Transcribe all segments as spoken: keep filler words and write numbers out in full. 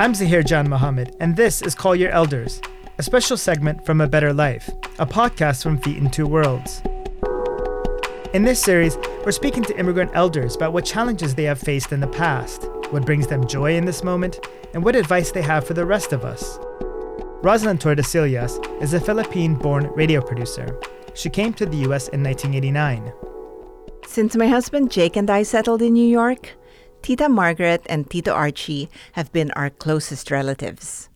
I'm Zahir John Mohammed, and this is Call Your Elders, a special segment from A Better Life, a podcast from Feet in Two Worlds. In this series, we're speaking to immigrant elders about what challenges they have faced in the past, what brings them joy in this moment, and what advice they have for the rest of us. Rosalind Tordesillas is a Philippine-born radio producer. She came to the U S in nineteen eighty-nine. Since my husband Jake and I settled in New York, Tita Margaret and Tito Archie have been our closest relatives.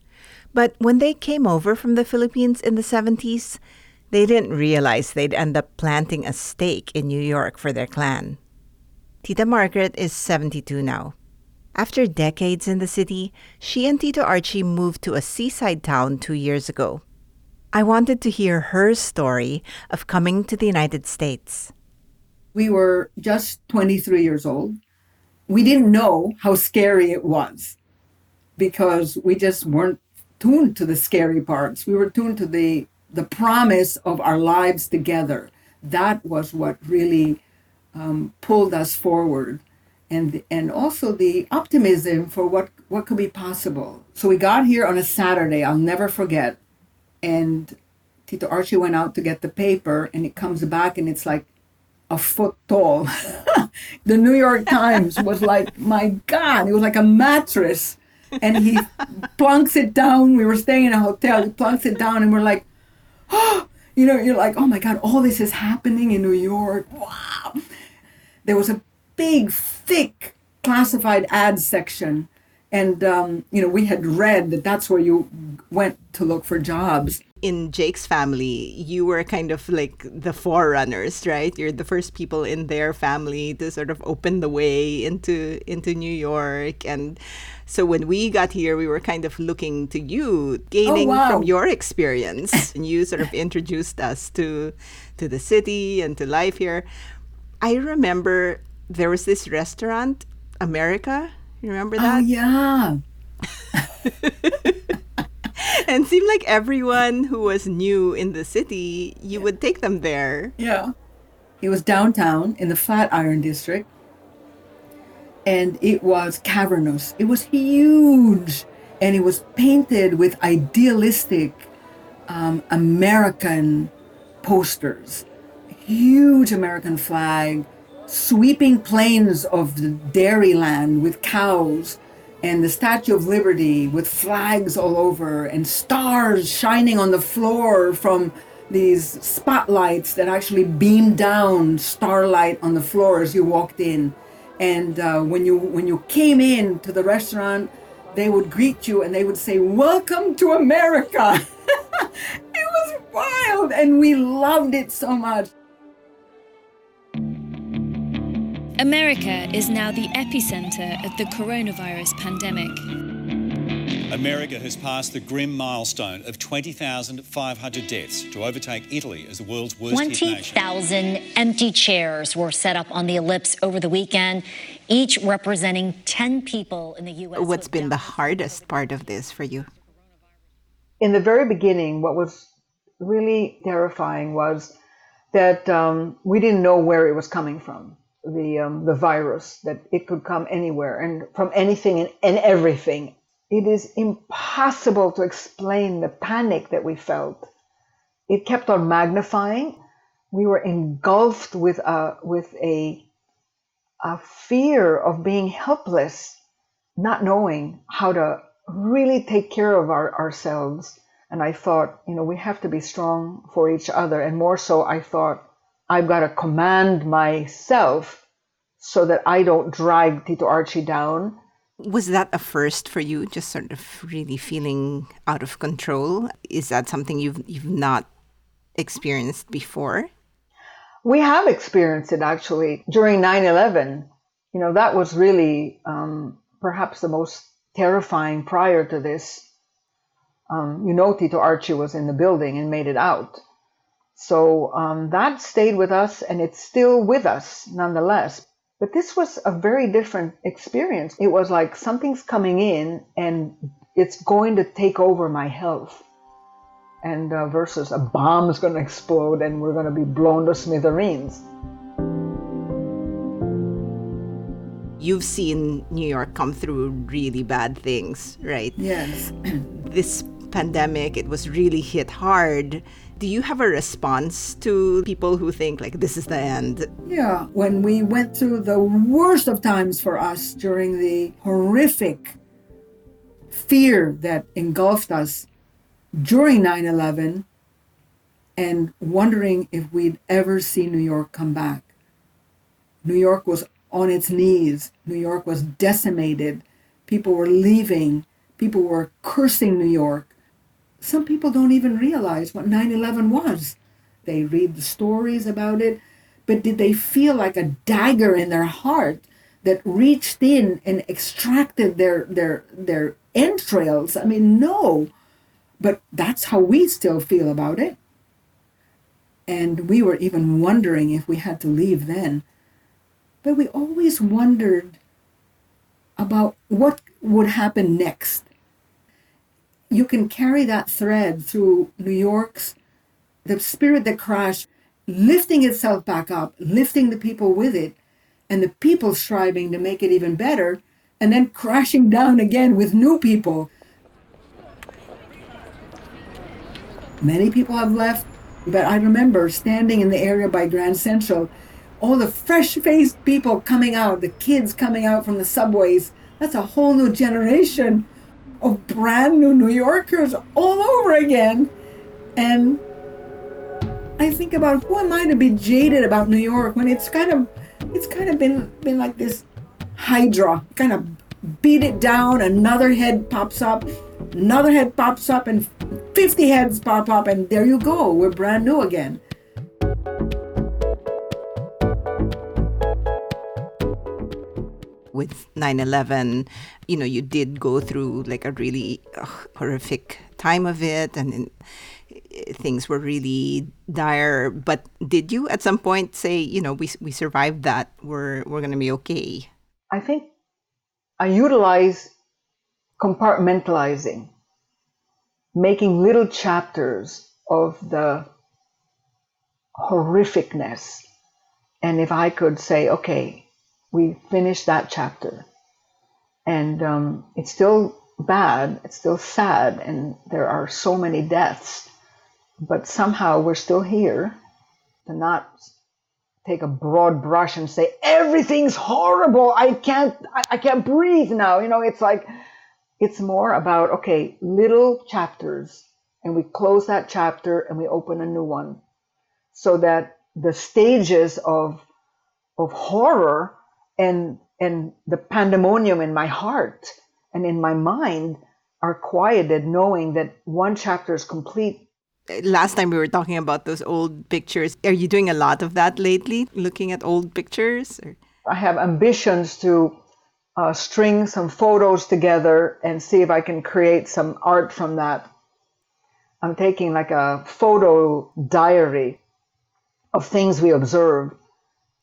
But when they came over from the Philippines in the seventies, they didn't realize they'd end up planting a stake in New York for their clan. Tita Margaret is seventy-two now. After decades in the city, she and Tito Archie moved to a seaside town two years ago. I wanted to hear her story of coming to the United States. We were just twenty-three years old. We didn't know how scary it was because we just weren't tuned to the scary parts. We were tuned to the, the promise of our lives together. That was what really um, pulled us forward, and and also the optimism for what, what could be possible. So we got here on a Saturday, I'll never forget, and Tito Archie went out to get the paper, and it comes back and it's like a foot tall. The New York Times was like, my God, it was like a mattress. And he plunks it down. We were staying in a hotel. He plunks it down and we're like, oh, you know, you're like, oh my God, all this is happening in New York. Wow. There was a big, thick classified ad section. And, um, you know, we had read that that's where you went to look for jobs. In Jake's family, you were kind of like the forerunners, right? You're the first people in their family to sort of open the way into into New York. And so when we got here, we were kind of looking to you, gaining oh, wow. from your experience. And you sort of introduced us to to the city and to life here. I remember there was this restaurant, America. You remember that? Oh, yeah. And it seemed like everyone who was new in the city, you yeah. would take them there. Yeah. It was downtown in the Flatiron District. And it was cavernous. It was huge. And it was painted with idealistic um, American posters. Huge American flag. Sweeping plains of the dairyland with cows and the Statue of Liberty with flags all over and stars shining on the floor from these spotlights that actually beamed down starlight on the floor as you walked in. And uh, when you when you came in to the restaurant, they would greet you and they would say, "Welcome to America." It was wild and we loved it so much. America is now the epicenter of the coronavirus pandemic. America has passed the grim milestone of twenty thousand five hundred deaths to overtake Italy as the world's worst hit nation. twenty thousand empty chairs were set up on the ellipse over the weekend, each representing ten people in the U S. What's been the hardest part of this for you? In the very beginning, what was really terrifying was that um, we didn't know where it was coming from. the um, the virus, that it could come anywhere and from anything and, and everything. It is impossible to explain the panic that we felt. It kept on magnifying. We were engulfed with a with a a fear of being helpless, not knowing how to really take care of our, ourselves. And I thought, you know, we have to be strong for each other. And more so, I thought, I've got to command myself so that I don't drag Tito Archie down. Was that a first for you, just sort of really feeling out of control? Is that something you've you've not experienced before? We have experienced it, actually, during nine eleven. You know, that was really um, perhaps the most terrifying prior to this. Um, you know, Tito Archie was in the building and made it out. So um, that stayed with us, and it's still with us nonetheless. But this was a very different experience. It was like something's coming in, and it's going to take over my health, and uh, versus a bomb is going to explode, and we're going to be blown to smithereens. you've seen New York come through really bad things, right? Yes. This pandemic, it was really hit hard. Do you have a response to people who think like this is the end? Yeah, when we went through the worst of times for us during the horrific fear that engulfed us during nine eleven and wondering if we'd ever see New York come back. New York was on its knees. New York was decimated. People were leaving. People were cursing New York. Some people don't even realize what nine eleven was. They read the stories about it, but did they feel like a dagger in their heart that reached in and extracted their their their entrails? I mean, no. But that's how we still feel about it. And we were even wondering if we had to leave then. But we always wondered about what would happen next. You can carry that thread through New York's, the spirit that crashed, lifting itself back up, lifting the people with it, and the people striving to make it even better, and then crashing down again with new people. Many people have left, but I remember standing in the area by Grand Central, all the fresh-faced people coming out, the kids coming out from the subways. That's a whole new generation of brand new New Yorkers all over again. And I think about, who am I to be jaded about New York when it's kind of it's kind of been been like this hydra, kind of beat it down, another head pops up, another head pops up, and fifty heads pop up, and there you go, we're brand new again. With nine eleven, you know, you did go through like a really ugh, horrific time of it, and, and things were really dire. But did you at some point say, you know, we we survived that, we're we're going to be okay? I think I utilize compartmentalizing, making little chapters of the horrificness. And if I could say, okay, we finished that chapter, and um, it's still bad, it's still sad, and there are so many deaths, but somehow we're still here. To not take a broad brush and say everything's horrible, I can't, I, I can't breathe now. You know, it's like, it's more about, okay, little chapters, and we close that chapter and we open a new one, so that the stages of of horror and and the pandemonium in my heart and in my mind are quieted, knowing that one chapter is complete. Last time we were talking about those old pictures. Are you doing a lot of that lately, looking at old pictures? Or? I have ambitions to uh, string some photos together and see if I can create some art from that. I'm taking like a photo diary of things we observed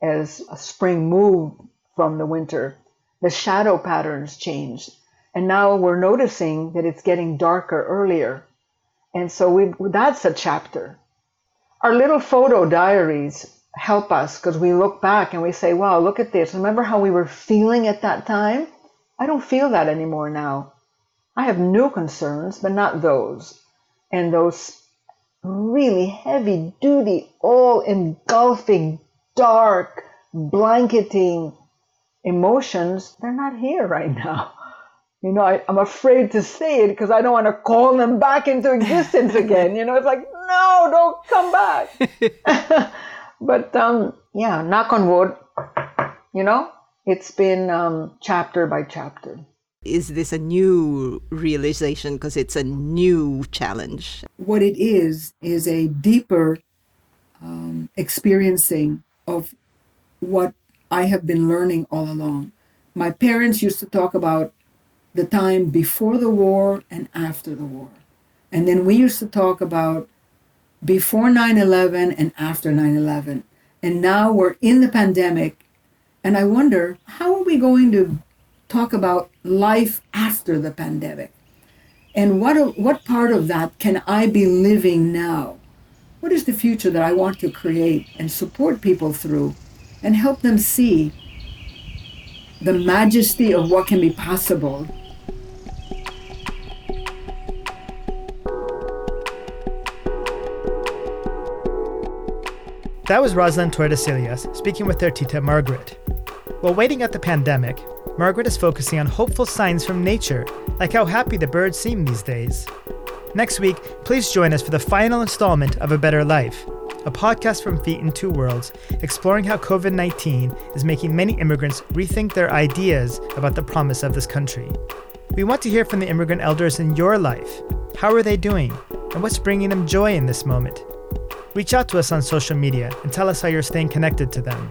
as a spring moved from the winter. The shadow patterns changed. And now we're noticing that it's getting darker earlier. And so we, that's a chapter. Our little photo diaries help us, because we look back and we say, wow, look at this. Remember how we were feeling at that time? I don't feel that anymore now. I have new concerns, but not those. And those really heavy duty, all engulfing, dark, blanketing emotions, they're not here right now. You know, I, I'm afraid to say it because I don't want to call them back into existence again. You know, it's like, no, don't come back. But um, yeah, knock on wood, you know, it's been um, chapter by chapter. Is this a new realization because it's a new challenge? What it is, is a deeper um, experiencing of what I have been learning all along. My parents used to talk about the time before the war and after the war. And then we used to talk about before nine eleven and after nine eleven. And now we're in the pandemic. And I wonder, how are we going to talk about life after the pandemic? And what, what part of that can I be living now? What is the future that I want to create and support people through and help them see the majesty of what can be possible. That was Rosalind Tordesillas speaking with their tita Margaret. While waiting out the pandemic, Margaret is focusing on hopeful signs from nature, like how happy the birds seem these days. Next week, please join us for the final installment of A Better Life, a podcast from Feet in Two Worlds, exploring how covid nineteen is making many immigrants rethink their ideas about the promise of this country. We want to hear from the immigrant elders in your life. How are they doing? And what's bringing them joy in this moment? Reach out to us on social media and tell us how you're staying connected to them.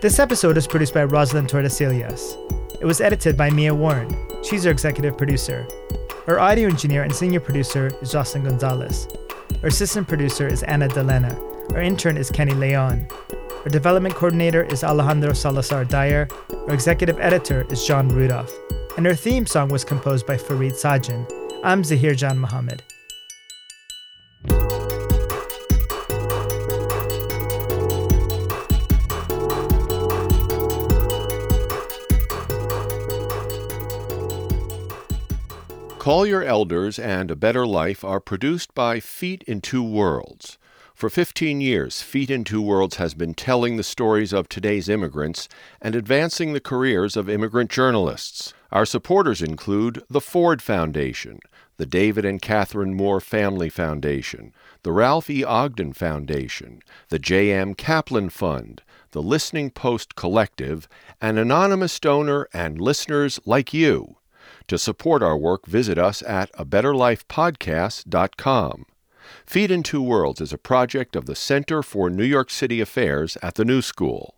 This episode is produced by Rosalind Tordesillas. It was edited by Mia Warren. She's our executive producer. Our audio engineer and senior producer is Jocelyn Gonzalez. Our assistant producer is Anna Delena. Our intern is Kenny Leon. Our development coordinator is Alejandro Salazar-Dyer. Our executive editor is John Rudolph. And our theme song was composed by Fareed Sajjan. I'm Zahir John Mohammed. Call Your Elders and A Better Life are produced by Feet in Two Worlds. For fifteen years, Feet in Two Worlds has been telling the stories of today's immigrants and advancing the careers of immigrant journalists. Our supporters include the Ford Foundation, the David and Catherine Moore Family Foundation, the Ralph E. Ogden Foundation, the J M Kaplan Fund, the Listening Post Collective, an anonymous donor, and listeners like you. To support our work, visit us at a better life podcast dot com. Feet in Two Worlds is a project of the Center for New York City Affairs at the New School.